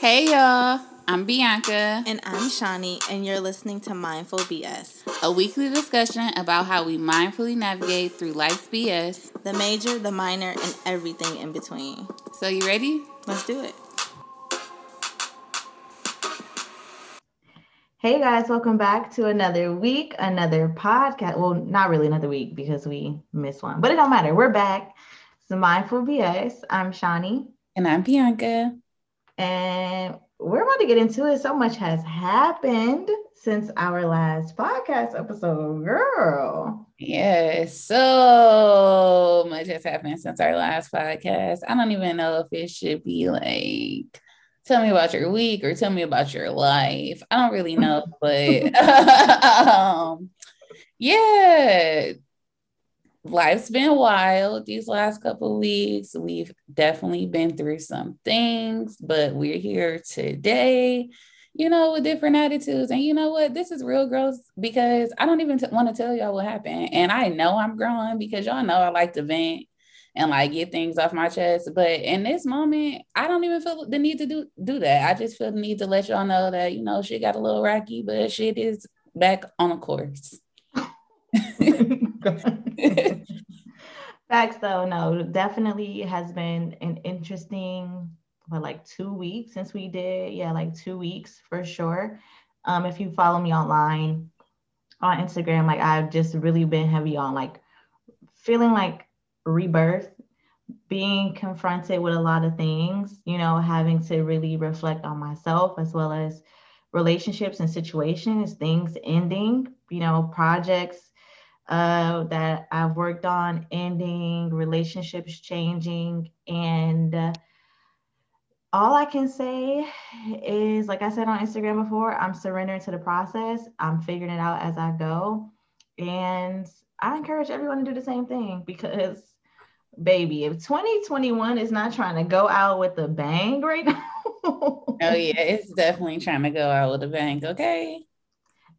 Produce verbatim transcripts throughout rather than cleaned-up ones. Hey y'all, I'm Bianca. And I'm Shawnee, and you're listening to Mindful B S, a weekly discussion about how we mindfully navigate through life's B S, the major, the minor, and everything in between. So you ready? Let's do it. Hey guys, welcome back to another week, another podcast. Well, not really another week because we missed one, but it don't matter. We're back. It's Mindful B S. I'm Shawnee. And I'm Bianca. And we're about to get into it. So much has happened since our last podcast episode, girl. Yes, so much has happened since our last podcast. I don't even know if it should be like, tell me about your week or tell me about your life. I don't really know, but um, yeah. Life's been wild these last couple of weeks. We've definitely been through some things, but we're here today, you know, with different attitudes. And you know what? This is real growth because I don't even t- want to tell y'all what happened. And I know I'm growing because y'all know I like to vent and like get things off my chest. But in this moment, I don't even feel the need to do, do that. I just feel the need to let y'all know that, you know, shit got a little rocky, but shit is back on course. Facts though, no, definitely has been an interesting, what, like two weeks since we did, yeah, like two weeks for sure. Um, if you follow me online on Instagram, like I've just really been heavy on like feeling like rebirth, being confronted with a lot of things, you know, having to really reflect on myself as well as relationships and situations, things ending, you know, projects Uh, that I've worked on ending, relationships changing, and uh, all I can say is, like I said on Instagram before, I'm surrendering to the process. I'm figuring it out as I go, and I encourage everyone to do the same thing because, baby, if twenty twenty-one is not trying to go out with a bang right now. Oh yeah, it's definitely trying to go out with a bang. Okay.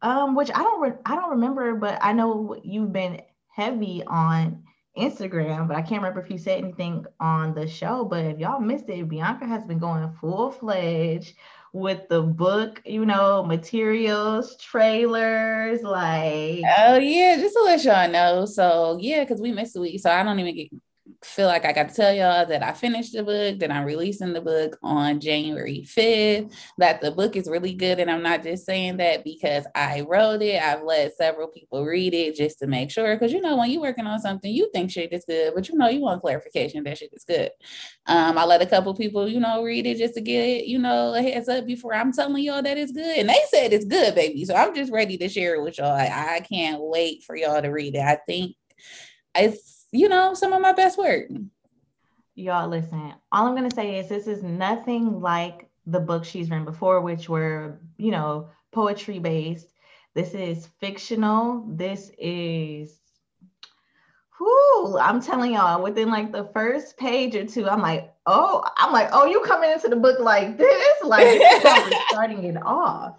Um, which I don't, re- I don't remember, but I know you've been heavy on Instagram, but I can't remember if you said anything on the show, but if y'all missed it, Bianca has been going full fledged with the book, you know, materials, trailers, like. Oh yeah. Just to let y'all know. So yeah, cause we missed a week. So I don't even get, feel like I got to tell y'all that I finished the book, that I'm releasing the book on January fifth, that the book is really good. And I'm not just saying that because I wrote it. I've let several people read it just to make sure. Cause you know, when you're working on something, you think shit is good, but you know, you want clarification that shit is good. Um, I let a couple people, you know, read it just to get, you know, a heads up before I'm telling y'all that it's good. And they said it's good, baby. So I'm just ready to share it with y'all. I, I can't wait for y'all to read it. I think it's, you know, some of my best work. Y'all listen, all I'm going to say is this is nothing like the books she's written before, which were, you know, poetry based. This is fictional. This is, whoo, I'm telling y'all, within like the first page or two, I'm like, oh, I'm like, oh, you coming into the book like this? Like, starting it off.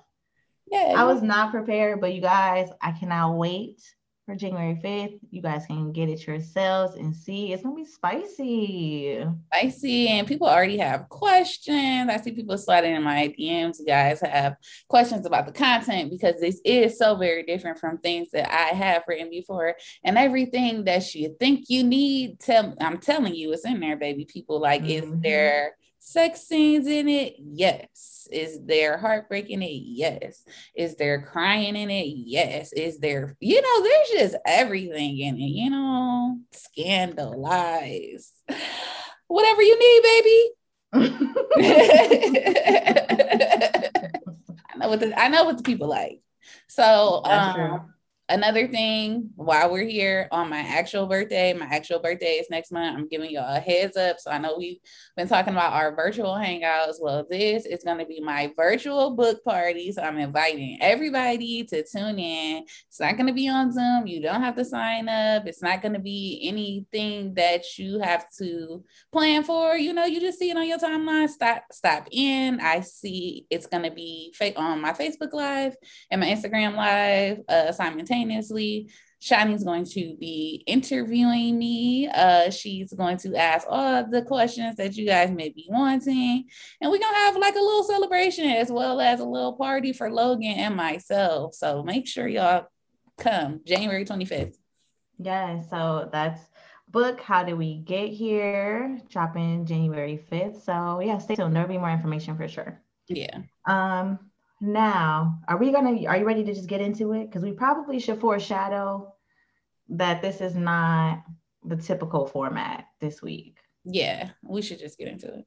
Yeah. I was not prepared, but you guys, I cannot wait for January fifth. You guys can get it yourselves and see. It's gonna be spicy. Spicy, and people already have questions. I see people sliding in my D Ms. You guys have questions about the content because this is so very different from things that I have written before. And everything that you think you need, tell, I'm telling you, it's in there, baby. People like, mm-hmm. Is there sex scenes in it? Yes. Is there heartbreak in it? Yes. Is there crying in it? Yes. Is there, you know, there's just everything in it, you know, scandalized, whatever you need, baby. I know what the, I know what the people like. So, That's um, true. Another thing, while we're here on my actual birthday, my actual birthday is next month. I'm giving y'all a heads up. So I know we've been talking about our virtual hangouts. Well, this is going to be my virtual book party. So I'm inviting everybody to tune in. It's not going to be on Zoom. You don't have to sign up. It's not going to be anything that you have to plan for. You know, you just see it on your timeline. Stop, stop in. I see it's going to be on my Facebook Live and my Instagram Live uh, simultaneously. Shawnee's going to be interviewing me. Uh, she's going to ask all of the questions that you guys may be wanting. And we're going to have like a little celebration as well as a little party for Logan and myself. So make sure y'all come January twenty-fifth. Yeah, so that's book How Did We Get Here, dropping January fifth. So yeah, stay tuned. There'll be more information for sure. Yeah. Um. Now, are we gonna? Are you ready to just get into it? Because we probably should foreshadow that this is not the typical format this week. Yeah, we should just get into it.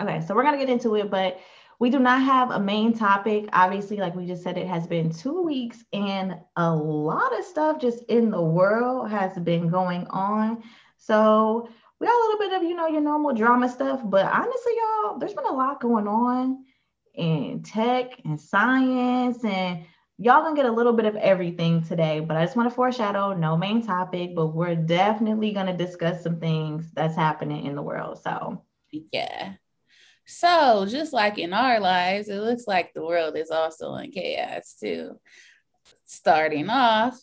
Okay, so we're gonna get into it, but we do not have a main topic. Obviously, like we just said, it has been two weeks and a lot of stuff just in the world has been going on. So we got a little bit of, you know, your normal drama stuff, but honestly, y'all, there's been a lot going on in tech and science, and y'all gonna get a little bit of everything today, but I just want to foreshadow, no main topic, but we're definitely gonna discuss some things that's happening in the world. So yeah. So just like in our lives, it looks like the world is also in chaos too. Starting off,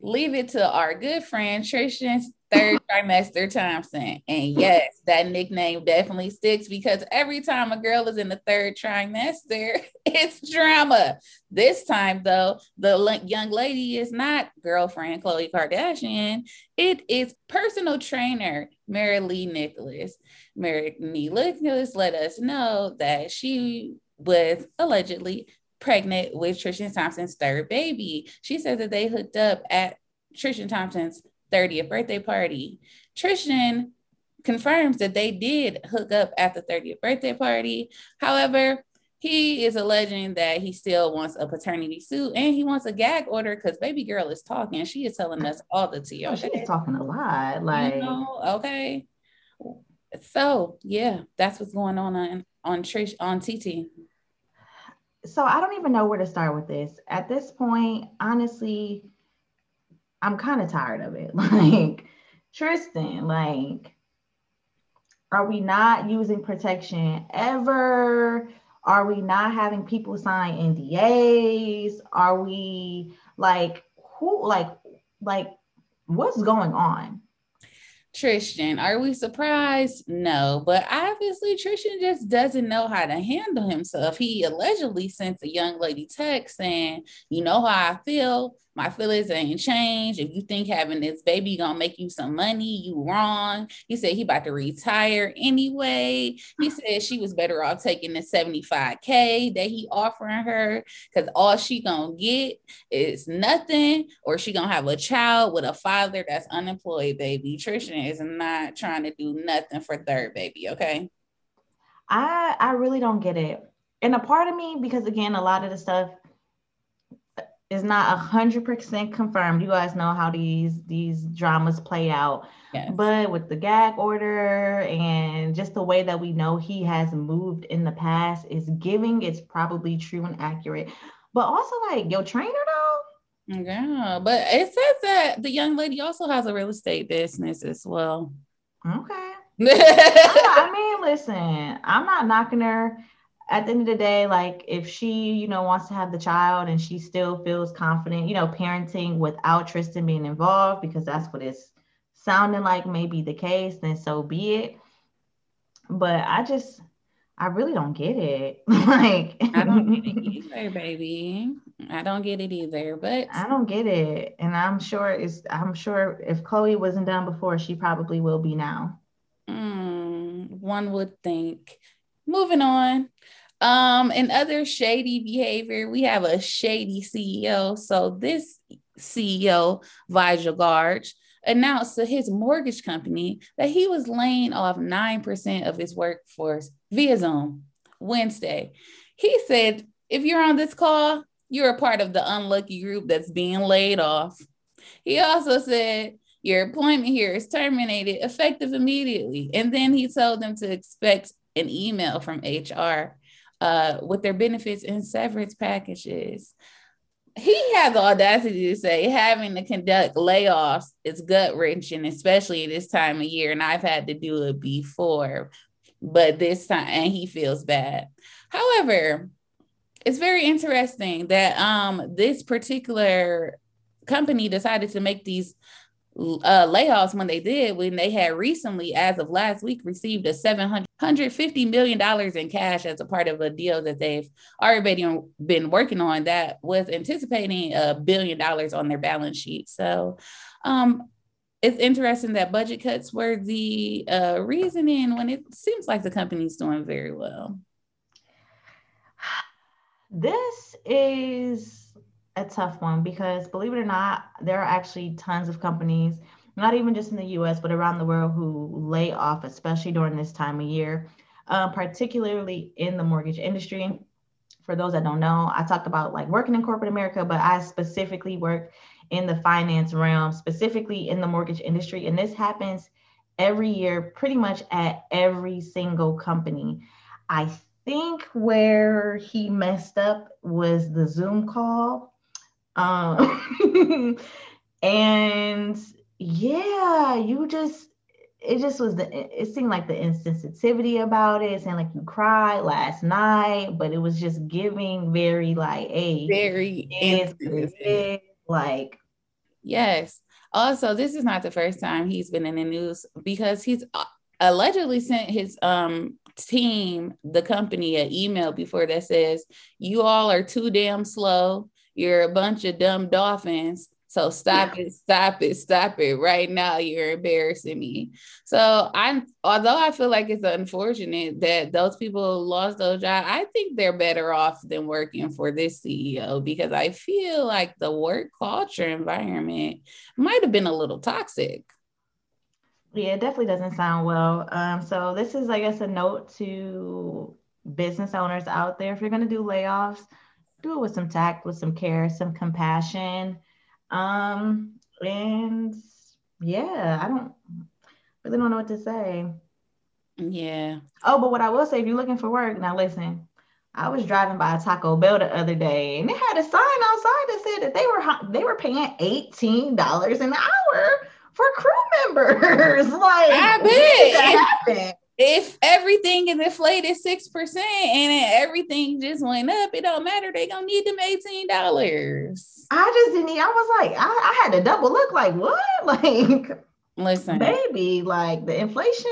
leave it to our good friend Tristan's third trimester Thompson. And yes, that nickname definitely sticks because every time a girl is in the third trimester, it's drama. This time though, the young lady is not girlfriend Khloe Kardashian. It is personal trainer Marilee Nicholas. Marilee Nicholas let us know that she was allegedly pregnant with Tristan Thompson's third baby. She said that they hooked up at Tristan Thompson's thirtieth birthday party. Tristan confirms that they did hook up at the thirtieth birthday party. However, he is alleging that he still wants a paternity suit and he wants a gag order because baby girl is talking. She is telling us all the tea. Oh, she is talking a lot. Like, you know, okay. So yeah, that's what's going on on, on Trish on T T. So I don't even know where to start with this. At this point, honestly, I'm kind of tired of it. Like, Tristan, like, are we not using protection ever? Are we not having people sign N D As? Are we like, who, like, like, what's going on? Tristan, are we surprised? No, but obviously Tristan just doesn't know how to handle himself. He allegedly sent a young lady text saying, you know how I feel, my feelings ain't changed. If you think having this baby gonna make you some money, you wrong. He said he about to retire anyway. He said she was better off taking the seventy-five K that he offering her because all she gonna get is nothing, or she gonna have a child with a father that's unemployed, baby. Tristan is not trying to do nothing for third baby, okay? I, I really don't get it. And a part of me, because again, a lot of the stuff is not one hundred percent confirmed. You guys know how these these dramas play out. Yes. But with the gag order and just the way that we know he has moved in the past is giving, it's probably true and accurate. But also, like, your trainer though? Yeah, but it says that the young lady also has a real estate business as well. Okay. I mean, listen, I'm not knocking her. At the end of the day, like, if she, you know, wants to have the child and she still feels confident, you know, parenting without Tristan being involved, because that's what it's sounding like may be the case, then so be it. But I just, I really don't get it. Like, I don't get it either, baby. I don't get it either, but I don't get it. And I'm sure it's, I'm sure if Khloe wasn't done before, she probably will be now. Mm, one would think. Moving on. Um, in other shady behavior, we have a shady C E O. So this C E O, Vijay Garg, announced to his mortgage company that he was laying off nine percent of his workforce via Zoom Wednesday. He said, if you're on this call, you're a part of the unlucky group that's being laid off. He also said, your appointment here is terminated effective immediately. And then he told them to expect an email from H R uh, with their benefits and severance packages. He had the audacity to say having to conduct layoffs is gut-wrenching, especially this time of year, and I've had to do it before, but this time, and he feels bad. However, it's very interesting that um, this particular company decided to make these uh, layoffs when they did, when they had recently, as of last week, received a seven hundred fifty million dollars in cash as a part of a deal that they've already been working on that was anticipating a billion dollars on their balance sheet. So um, it's interesting that budget cuts were the uh, reasoning when it seems like the company's doing very well. This is a tough one because, believe it or not, there are actually tons of companies, not even just in the U S, but around the world, who lay off, especially during this time of year, uh, particularly in the mortgage industry. For those that don't know, I talked about like working in corporate America, but I specifically work in the finance realm, specifically in the mortgage industry. And this happens every year, pretty much at every single company. I think where he messed up was the Zoom call. Um, and yeah, you just, it just was, the it seemed like the insensitivity about it. It seemed like you cried last night, but it was just giving very like, hey, very insensitive. Like, yes. Also, this is not the first time he's been in the news because he's allegedly sent his, um, team, the company, an email before that says, you all are too damn slow. You're a bunch of dumb dolphins. So stop yeah. it, stop it, stop it right now. You're embarrassing me. So I'm, although I feel like it's unfortunate that those people lost their job, I think they're better off than working for this C E O because I feel like the work culture environment might've been a little toxic. Yeah, it definitely doesn't sound well. Um, so this is, I guess, a note to business owners out there. If you're going to do layoffs, do it with some tact, with some care, some compassion. Um, and yeah, I don't really don't know what to say. Yeah. Oh, but what I will say, if you're looking for work, now listen, I was driving by a Taco Bell the other day and they had a sign outside that said that they were they were paying eighteen dollars an hour for crew members. Like, I bet if, if everything is inflated six percent and everything just went up, it don't matter. They gonna need them eighteen dollars. I just didn't. I was like, I, I had to double look. Like, what? Like, listen, baby. Like, the inflation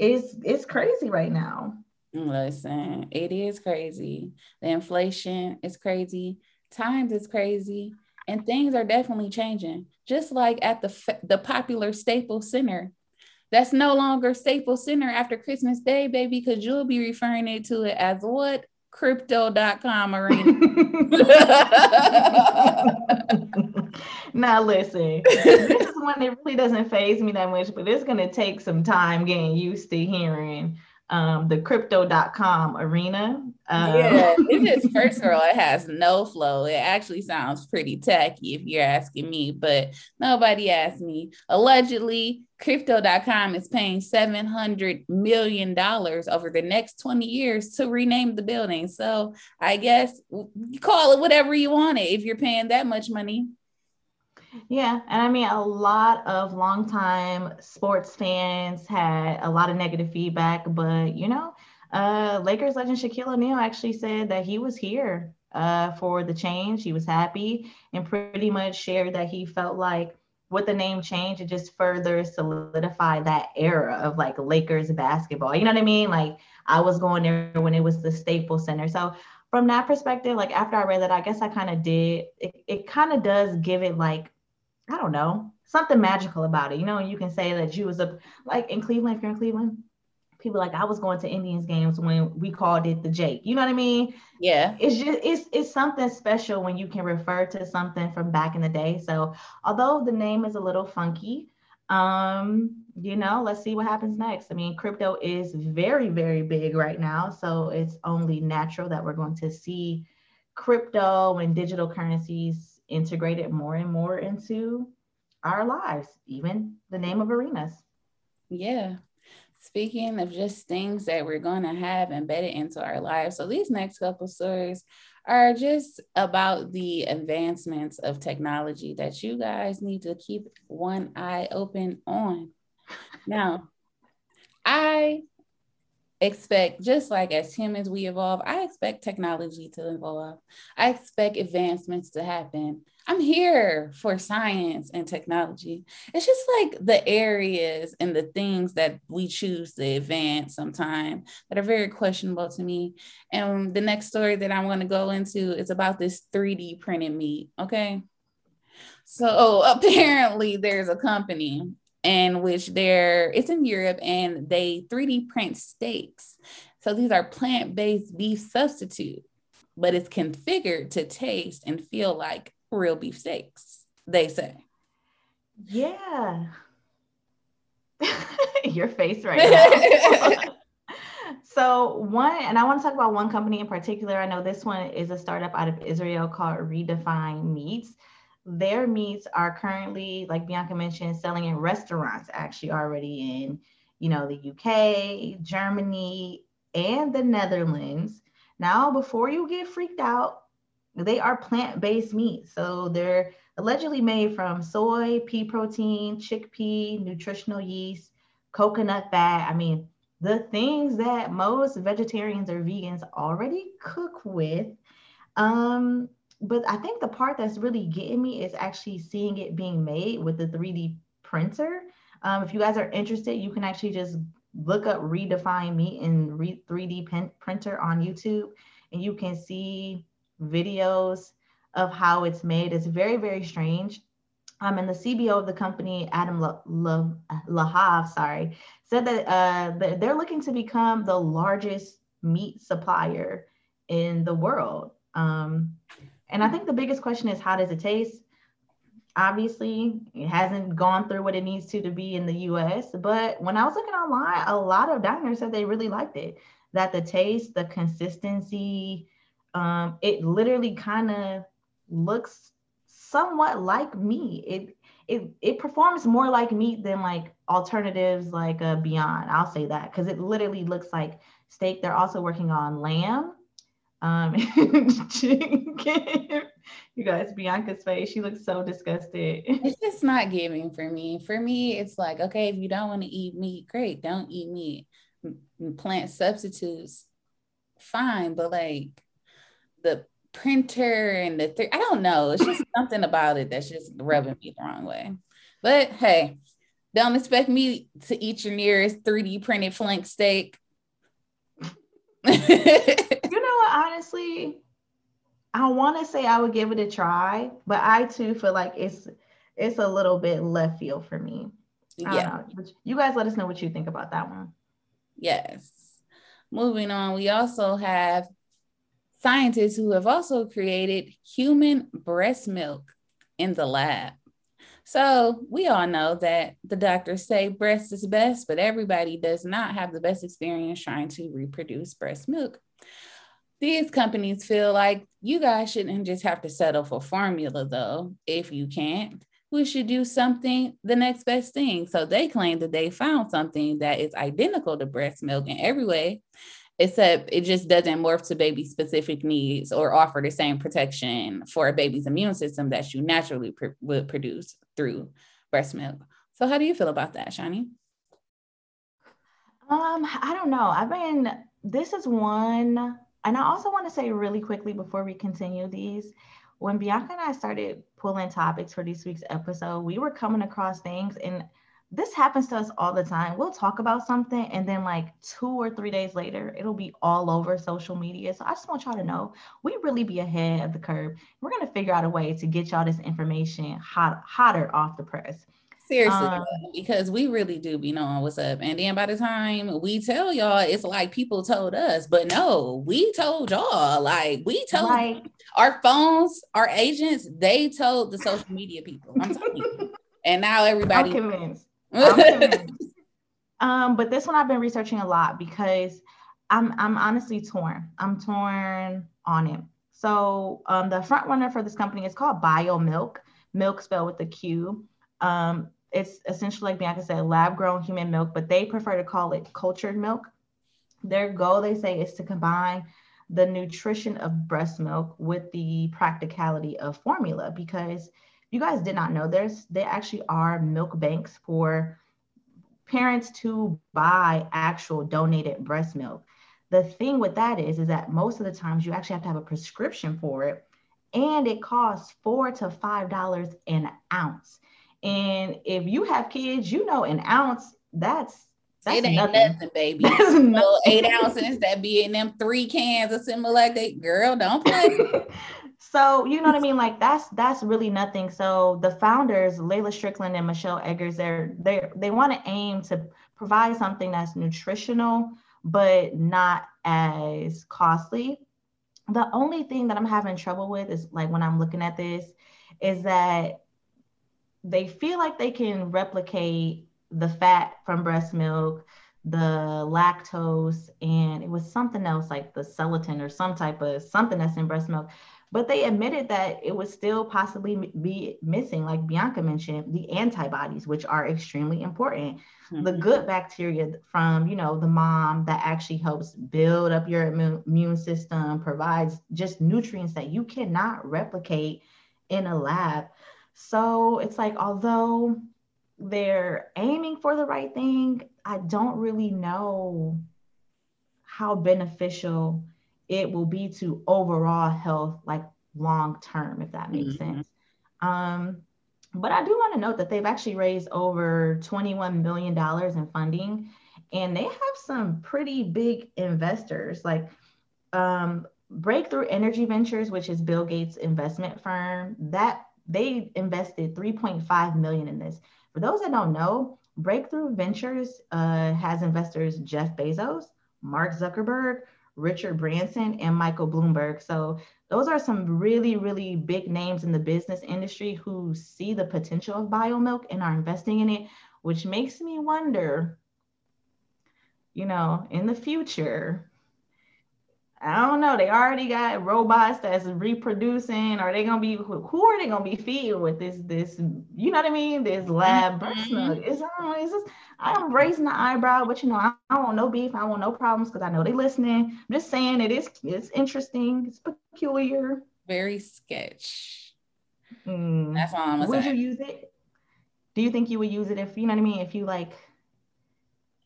is it's crazy right now. Listen, it is crazy. The inflation is crazy. Times is crazy. And things are definitely changing, just like at the the popular Staples Center. That's no longer Staples Center after Christmas Day, baby, because you'll be referring it to it as what? Crypto dot com arena. Now, listen, this is one that really doesn't faze me that much, but it's going to take some time getting used to hearing um, the crypto dot com arena. Um, yeah, it is, first of all, it has no flow. It actually sounds pretty tacky if you're asking me, but nobody asked me. Allegedly, crypto dot com is paying seven hundred million dollars over the next twenty years to rename the building. So I guess you call it whatever you want it if you're paying that much money. Yeah, and I mean, a lot of longtime sports fans had a lot of negative feedback, but you know, Uh, Lakers legend Shaquille O'Neal actually said that he was here uh, for the change. He was happy and pretty much shared that he felt like with the name change, it just further solidified that era of like Lakers basketball. You know what I mean? Like, I was going there when it was the Staples Center. So from that perspective, like after I read that, I guess I kind of did, it, it kind of does give it like, I don't know, something magical about it. You know, you can say that you was a, like in Cleveland, if you're in Cleveland, people like, I was going to Indians games when we called it the Jake. You know what I mean? Yeah. It's just, it's it's something special when you can refer to something from back in the day. So although the name is a little funky, um, you know, let's see what happens next. I mean, crypto is very, very big right now. So it's only natural that we're going to see crypto and digital currencies integrated more and more into our lives, even the name of arenas. Yeah. Speaking of just things that we're going to have embedded into our lives. So these next couple stories are just about the advancements of technology that you guys need to keep one eye open on. Now, I expect, just like as humans we evolve, I expect technology to evolve. I expect advancements to happen. I'm here for science and technology. It's just like the areas and the things that we choose to advance sometime that are very questionable to me. And the next story that I'm going to go into is about this three D printed meat. Okay. So apparently there's a company in which they're, it's in Europe, and they three D print steaks. So these are plant-based beef substitute, but it's configured to taste and feel like real beef steaks, they say. Yeah. Your face right now. So one, and I want to talk about one company in particular. I know this one is a startup out of Israel called Redefine Meat. Their meats are currently, like Bianca mentioned, selling in restaurants actually already in, you know, the U K, Germany, and the Netherlands. Now, before you get freaked out, they are plant-based meats. So they're allegedly made from soy, pea protein, chickpea, nutritional yeast, coconut fat. I mean, the things that most vegetarians or vegans already cook with. Um, But I think the part that's really getting me is actually seeing it being made with the three D printer. Um, if you guys are interested, you can actually just look up Redefine Meat and re- three D printer on YouTube, and you can see videos of how it's made. It's very, very strange. Um, and the C B O of the company, Adam Lahav, sorry, said that uh, they're looking to become the largest meat supplier in the world. Um, And I think the biggest question is, how does it taste? Obviously, it hasn't gone through what it needs to to be in the U S, but when I was looking online, a lot of diners said they really liked it, that the taste, the consistency, um, it literally kind of looks somewhat like meat. It, it, it performs more like meat than like alternatives like uh, Beyond, I'll say that, because it literally looks like steak. They're also working on lamb. Um, you guys, Bianca's face, she looks so disgusted. It's just not giving for me. For me, it's like, okay, if you don't want to eat meat, great, don't eat meat. Plant substitutes, fine, but like the printer and the three, I don't know. It's just something about it that's just rubbing me the wrong way. But hey, don't expect me to eat your nearest three D printed flank steak. You know what, honestly, I want to say I would give it a try, but I too feel like it's it's a little bit left field for me. I yeah. Don't know. You guys let us know what you think about that one. Yes. Moving on, we also have scientists who have also created human breast milk in the lab. So we all know that the doctors say breast is best, but everybody does not have the best experience trying to reproduce breast milk. These companies feel like you guys shouldn't just have to settle for formula, though. If you can't, we should do something, the next best thing. So they claim that they found something that is identical to breast milk in every way, except it just doesn't morph to baby-specific needs or offer the same protection for a baby's immune system that you naturally pr- would produce through breast milk. So how do you feel about that, Shawnee? Um, I don't know. I've been, this is one... And I also want to say really quickly before we continue these, when Bianca and I started pulling topics for this week's episode, we were coming across things, and this happens to us all the time. We'll talk about something, and then like two or three days later, it'll be all over social media. So I just want y'all to know, we really be ahead of the curve. We're going to figure out a way to get y'all this information hot, hotter off the press. Seriously, um, because we really do be knowing what's up. And then by the time we tell y'all, it's like people told us, but no, we told y'all, like we told like, our phones, our agents, they told the social media people. I'm telling you. And now everybody. I'm convinced. I'm convinced. Um, but this one I've been researching a lot because I'm, I'm honestly torn. I'm torn on it. So um, the front runner for this company is called BIOMILQ, milk spelled with a Q. Um, It's essentially, like Bianca said, lab-grown human milk, but they prefer to call it cultured milk. Their goal, they say, is to combine the nutrition of breast milk with the practicality of formula, because you guys did not know, there's there actually are milk banks for parents to buy actual donated breast milk. The thing with that is, is that most of the times you actually have to have a prescription for it, and it costs four to five dollars an ounce. And if you have kids, you know an ounce, that's that's it ain't nothing, nothing baby. That's so nothing. Eight ounces that be in them three cans or something like that, girl, don't play. So you know what I mean? Like that's that's really nothing. So the founders, Layla Strickland and Michelle Eggers, they're they they want to aim to provide something that's nutritional but not as costly. The only thing that I'm having trouble with is like when I'm looking at this is that they feel like they can replicate the fat from breast milk, the lactose, and it was something else like the gelatin or some type of something that's in breast milk. But they admitted that it would still possibly be missing, like Bianca mentioned, the antibodies, which are extremely important. Mm-hmm. The good bacteria from, you know, the mom that actually helps build up your immune, immune system, provides just nutrients that you cannot replicate in a lab. So it's like, although they're aiming for the right thing, I don't really know how beneficial it will be to overall health, like long-term, if that makes mm-hmm. sense. Um, but I do want to note that they've actually raised over twenty-one million dollars in funding, and they have some pretty big investors, like um, Breakthrough Energy Ventures, which is Bill Gates' investment firm, that they invested three point five million dollars in this. For those that don't know, Breakthrough Ventures uh, has investors Jeff Bezos, Mark Zuckerberg, Richard Branson, and Michael Bloomberg. So those are some really, really big names in the business industry who see the potential of BIOMILQ and are investing in it, which makes me wonder, you know, in the future, I don't know, they already got robots that's reproducing. Are they going to be, who are they going to be feeding with this, this, you know what I mean? This lab breast milk. It's, I don't know, it's just, I'm raising the eyebrow, but you know, I, I want no beef. I want no problems because I know they listening. I'm just saying it is, it's interesting. It's peculiar. Very sketch. Mm. That's all I'm going to say. Would you use it? Do you think you would use it if, you know what I mean? If you like,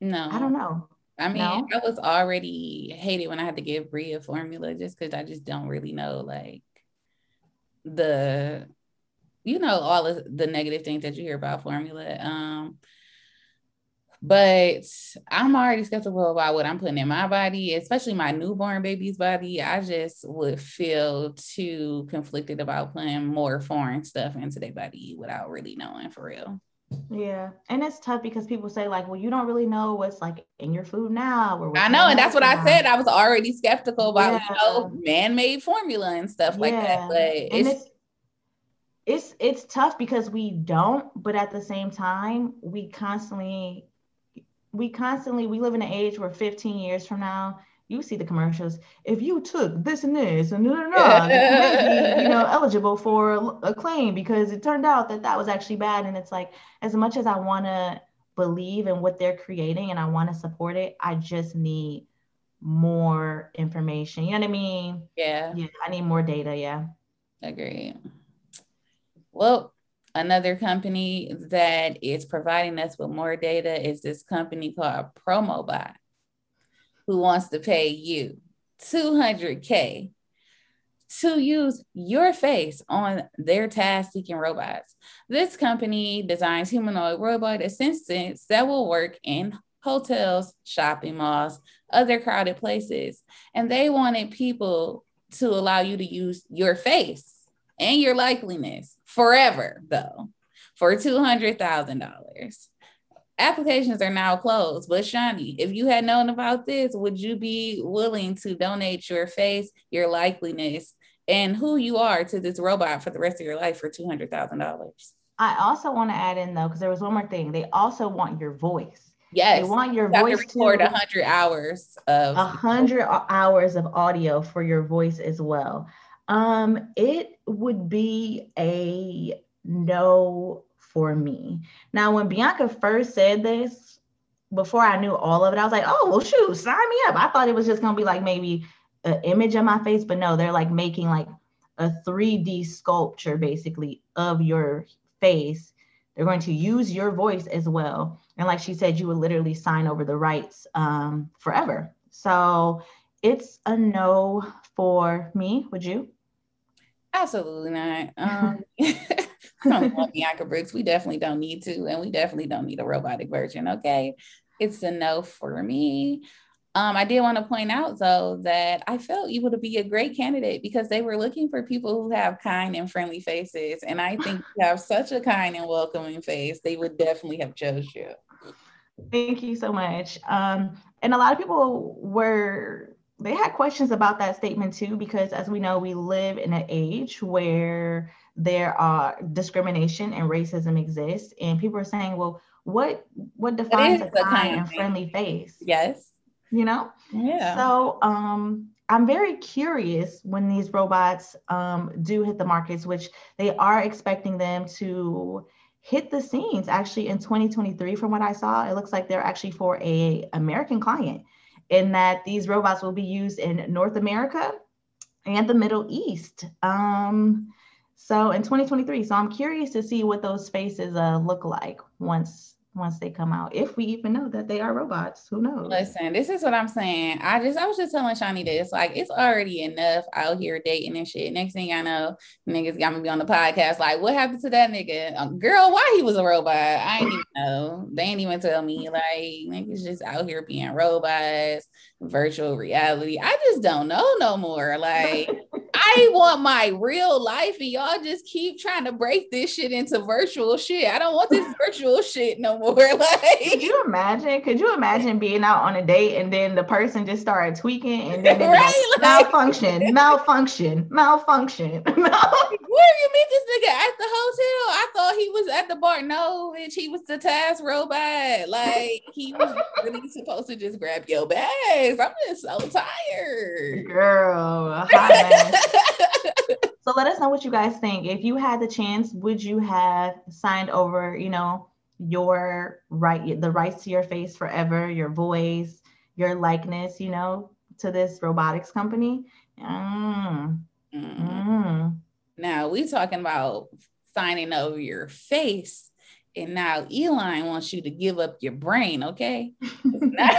no, I don't know. I mean, no. I was already hated when I had to give Bria formula just because I just don't really know, like, the, you know, all of the negative things that you hear about formula. Um, but I'm already skeptical about what I'm putting in my body, especially my newborn baby's body. I just would feel too conflicted about putting more foreign stuff into their body without really knowing for real. Yeah, and it's tough because people say like, well, you don't really know what's like in your food now. Or I know, and that's what now. I said. I was already skeptical about yeah. you know, man-made formula and stuff yeah. like that. But and it's, it's it's it's tough because we don't, but at the same time, we constantly we constantly we live in an age where fifteen years from now, you see the commercials. If you took this and this and no, no, no, you know, eligible for a claim because it turned out that that was actually bad. And it's like, as much as I want to believe in what they're creating and I want to support it, I just need more information. You know what I mean? Yeah. Yeah. I need more data. Yeah. Agreed. Well, another company that is providing us with more data is this company called Promobot, who wants to pay you two hundred K to use your face on their task-seeking robots. This company designs humanoid robot assistants that will work in hotels, shopping malls, other crowded places. And they wanted people to allow you to use your face and your likeliness forever, though, for two hundred thousand dollars. Applications are now closed, but Shawnee, if you had known about this, would you be willing to donate your face, your likeliness, and who you are to this robot for the rest of your life for two hundred thousand dollars? I also want to add in though, because there was one more thing. They also want your voice. Yes. They want your you voice to record a hundred hours of a hundred hours of audio for your voice as well. Um, it would be a no for me. Now, when Bianca first said this, before I knew all of it, I was like, oh, well, shoot, sign me up. I thought it was just going to be like maybe an image of my face, but no, they're like making like a three D sculpture basically of your face. They're going to use your voice as well. And like she said, you would literally sign over the rights um, forever. So it's a no for me. Would you? Absolutely not. Um, come on, Bianca Brooks. We definitely don't need to, and we definitely don't need a robotic version. Okay, it's a no for me. Um, I did want to point out, though, that I felt you would be a great candidate because they were looking for people who have kind and friendly faces. And I think you have such a kind and welcoming face. They would definitely have chose you. Thank you so much. Um, and a lot of people were, they had questions about that statement, too, because as we know, we live in an age where there are discrimination and racism exists. And people are saying, well, what, what defines a kind and friendly face? Yes. You know, yeah. So um, I'm very curious when these robots um, do hit the markets, which they are expecting them to hit the scenes actually in twenty twenty-three. From what I saw, it looks like they're actually for a American client, in that these robots will be used in North America and the Middle East. Um, so in twenty twenty-three, so I'm curious to see what those spaces uh, look like once. once they come out, if we even know that they are robots, who knows? Listen, this is what I'm saying. I just, I was just telling Shawnee that it's like, it's already enough out here dating and shit. Next thing I know, niggas got me be on the podcast. Like, what happened to that nigga? Um, girl, why he was a robot? I didn't even know. They ain't even tell me. Like, niggas just out here being robots, virtual reality. I just don't know no more. Like, I want my real life, and y'all just keep trying to break this shit into virtual shit. I don't want this virtual shit no more. Like, could you imagine? Could you imagine being out on a date and then the person just started tweaking and then right? Like, malfunction, malfunction, malfunction. Where you meet this nigga at the hotel? I thought he was at the bar. No, bitch, he was the task robot. Like, he was really supposed to just grab your bags. I'm just so tired, girl. Hi. So let us know what you guys think. If you had the chance, would you have signed over, you know, your right, the rights to your face forever, your voice, your likeness, you know, to this robotics company? Mm. Mm. Now we talking about signing over your face, and now Elon wants you to give up your brain, okay? Because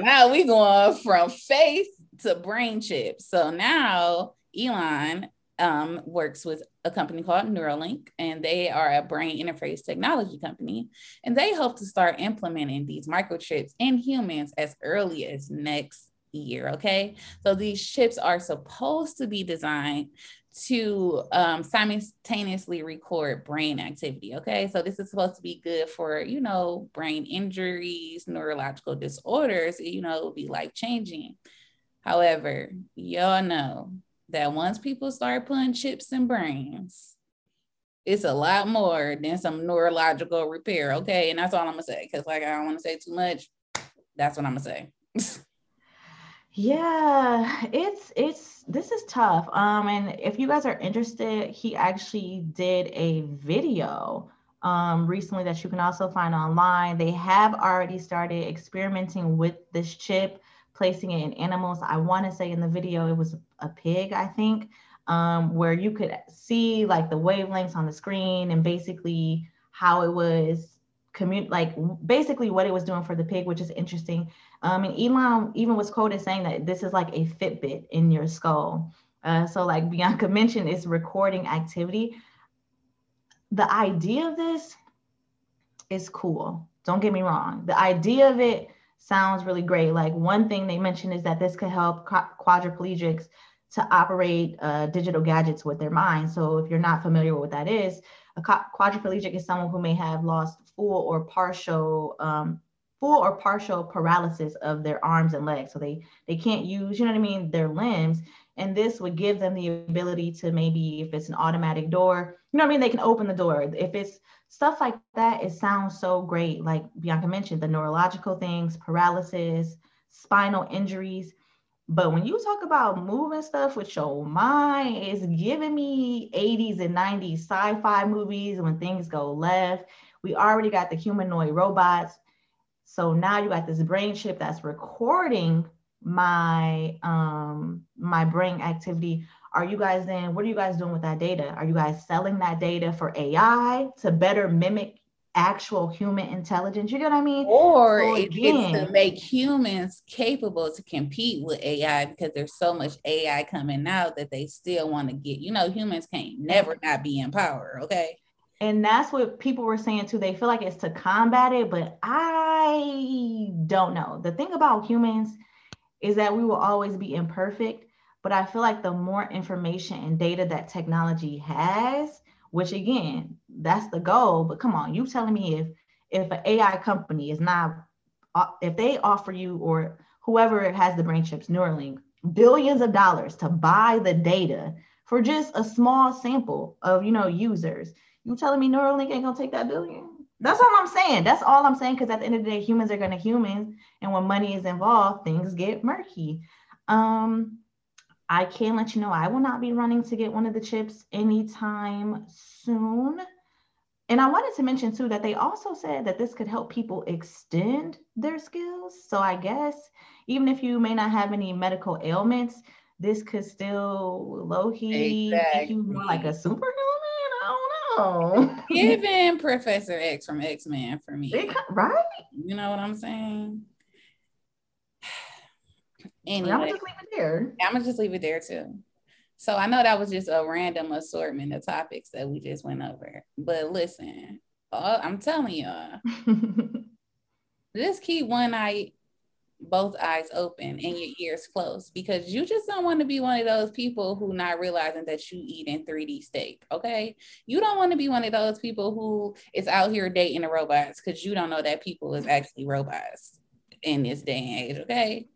now we going from face to brain chip. So now Elon um, works with a company called Neuralink, and they are a brain interface technology company. And they hope to start implementing these microchips in humans as early as next year. Okay. So these chips are supposed to be designed to um, simultaneously record brain activity. Okay. So this is supposed to be good for, you know, brain injuries, neurological disorders, you know, it will be life changing. However, y'all know that once people start putting chips in brains, it's a lot more than some neurological repair, okay? And that's all I'm gonna say, because like, I don't wanna say too much. That's what I'm gonna say. Yeah, it's, it's, this is tough. Um, and if you guys are interested, he actually did a video um, recently that you can also find online. They have already started experimenting with this chip, placing it in animals. I want to say in the video, it was a pig, I think, um, where you could see like the wavelengths on the screen and basically how it was commun- like basically what it was doing for the pig, which is interesting. Um, and Elon even was quoted saying that this is like a Fitbit in your skull. Uh, so like Bianca mentioned, it's recording activity. The idea of this is cool. Don't get me wrong. The idea of it sounds really great. Like, one thing they mentioned is that this could help quadriplegics to operate uh, digital gadgets with their mind. So if you're not familiar with what that is, a quadriplegic is someone who may have lost full or partial, um, full or partial paralysis of their arms and legs. So they, they can't use, you know what I mean, their limbs. And this would give them the ability to, maybe if it's an automatic door, you know what I mean, they can open the door. If it's stuff like that, it sounds so great. Like Bianca mentioned, the neurological things, paralysis, spinal injuries. But when you talk about moving stuff with your mind, it's giving me eighties and nineties sci-fi movies when things go left. We already got the humanoid robots. So now you got this brain chip that's recording my um my brain activity. Are you guys then, what are you guys doing with that data? Are you guys selling that data for A I to better mimic actual human intelligence. You know what I mean? Or so it again, gets to make humans capable to compete with A I, because there's so much A I coming out that they still want to get, you know, humans can't never not be in power. Okay. And that's what people were saying too. They feel like it's to combat it, but I don't know. The thing about humans is that we will always be imperfect, but I feel like the more information and data that technology has, which again, that's the goal, but come on, you telling me if, if an A I company is not, if they offer you or whoever has the brain chips, Neuralink, billions of dollars to buy the data for just a small sample of, you know, users, you telling me Neuralink ain't gonna take that billion? That's all I'm saying. That's all I'm saying. Because at the end of the day, humans are gonna humans, and when money is involved, things get murky. Um, I can let you know I will not be running to get one of the chips anytime soon. And I wanted to mention too that they also said that this could help people extend their skills. So I guess even if you may not have any medical ailments, this could still low-key exactly. make you more like a superhuman. Even Professor X from X-Men for me. It, right? You know what I'm saying? Anyway, I'm gonna just leave it there. I'm gonna just leave it there too. So I know that was just a random assortment of topics that we just went over. But listen, all, I'm telling y'all, just keep one eye, both eyes open and your ears closed, because you just don't want to be one of those people who not realizing that you eat in three D steak. Okay, you don't want to be one of those people who is out here dating the robots, because you don't know that people is actually robots in this day and age. Okay.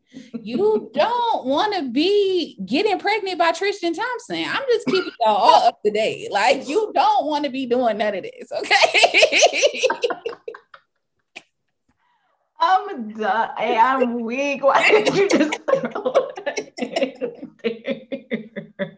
You don't want to be getting pregnant by Tristan Thompson. I'm just keeping y'all all up to date. Like, you don't want to be doing none of this, okay? I'm done. Hey, I'm weak. Why did you just throw that in there?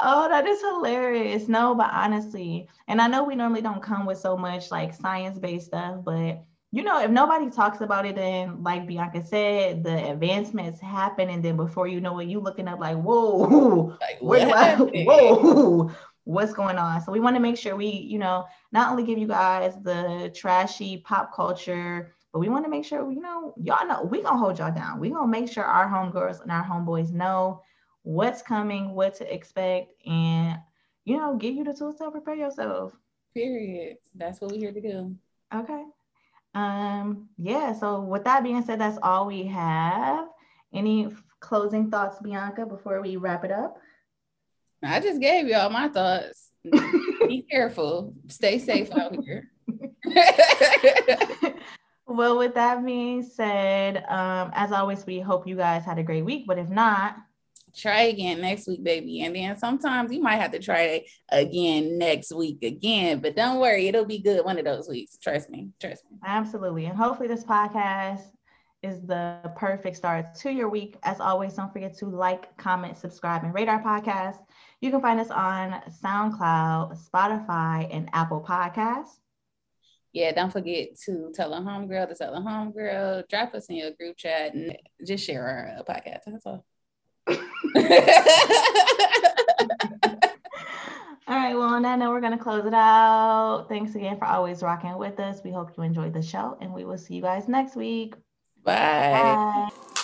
Oh, that is hilarious. No, but honestly, and I know we normally don't come with so much like science-based stuff, but you know, if nobody talks about it, then like Bianca said, the advancements happen, and then before you know it, you looking up like, whoa, like, where do I, whoa, what's going on? So we want to make sure we, you know, not only give you guys the trashy pop culture, but we want to make sure, you know, y'all know, we gonna hold y'all down. We gonna make sure our homegirls and our homeboys know what's coming, what to expect, and, you know, give you the tools to prepare yourself. Period. That's what we're here to do. Okay. Um, yeah, so with that being said, that's all we have. Any f- closing thoughts, Bianca, before we wrap it up? I just gave y'all my thoughts. Be careful. Stay safe out here. Well, with that being said, um, as always, we hope you guys had a great week, but if not, try again next week, baby. And then sometimes you might have to try again next week again, but don't worry, it'll be good one of those weeks. Trust me, trust me. Absolutely. And hopefully this podcast is the perfect start to your week. As always, don't forget to like, comment, subscribe, and rate our podcast. You can find us on SoundCloud, Spotify, and Apple Podcasts. Yeah, don't forget to tell a homegirl to tell a homegirl. Drop us in your group chat and just share our uh, podcast. That's all. All right, well, on that note, we're going to close it out. Thanks again for always rocking with us. We hope you enjoyed the show, and we will see you guys next week. Bye, bye.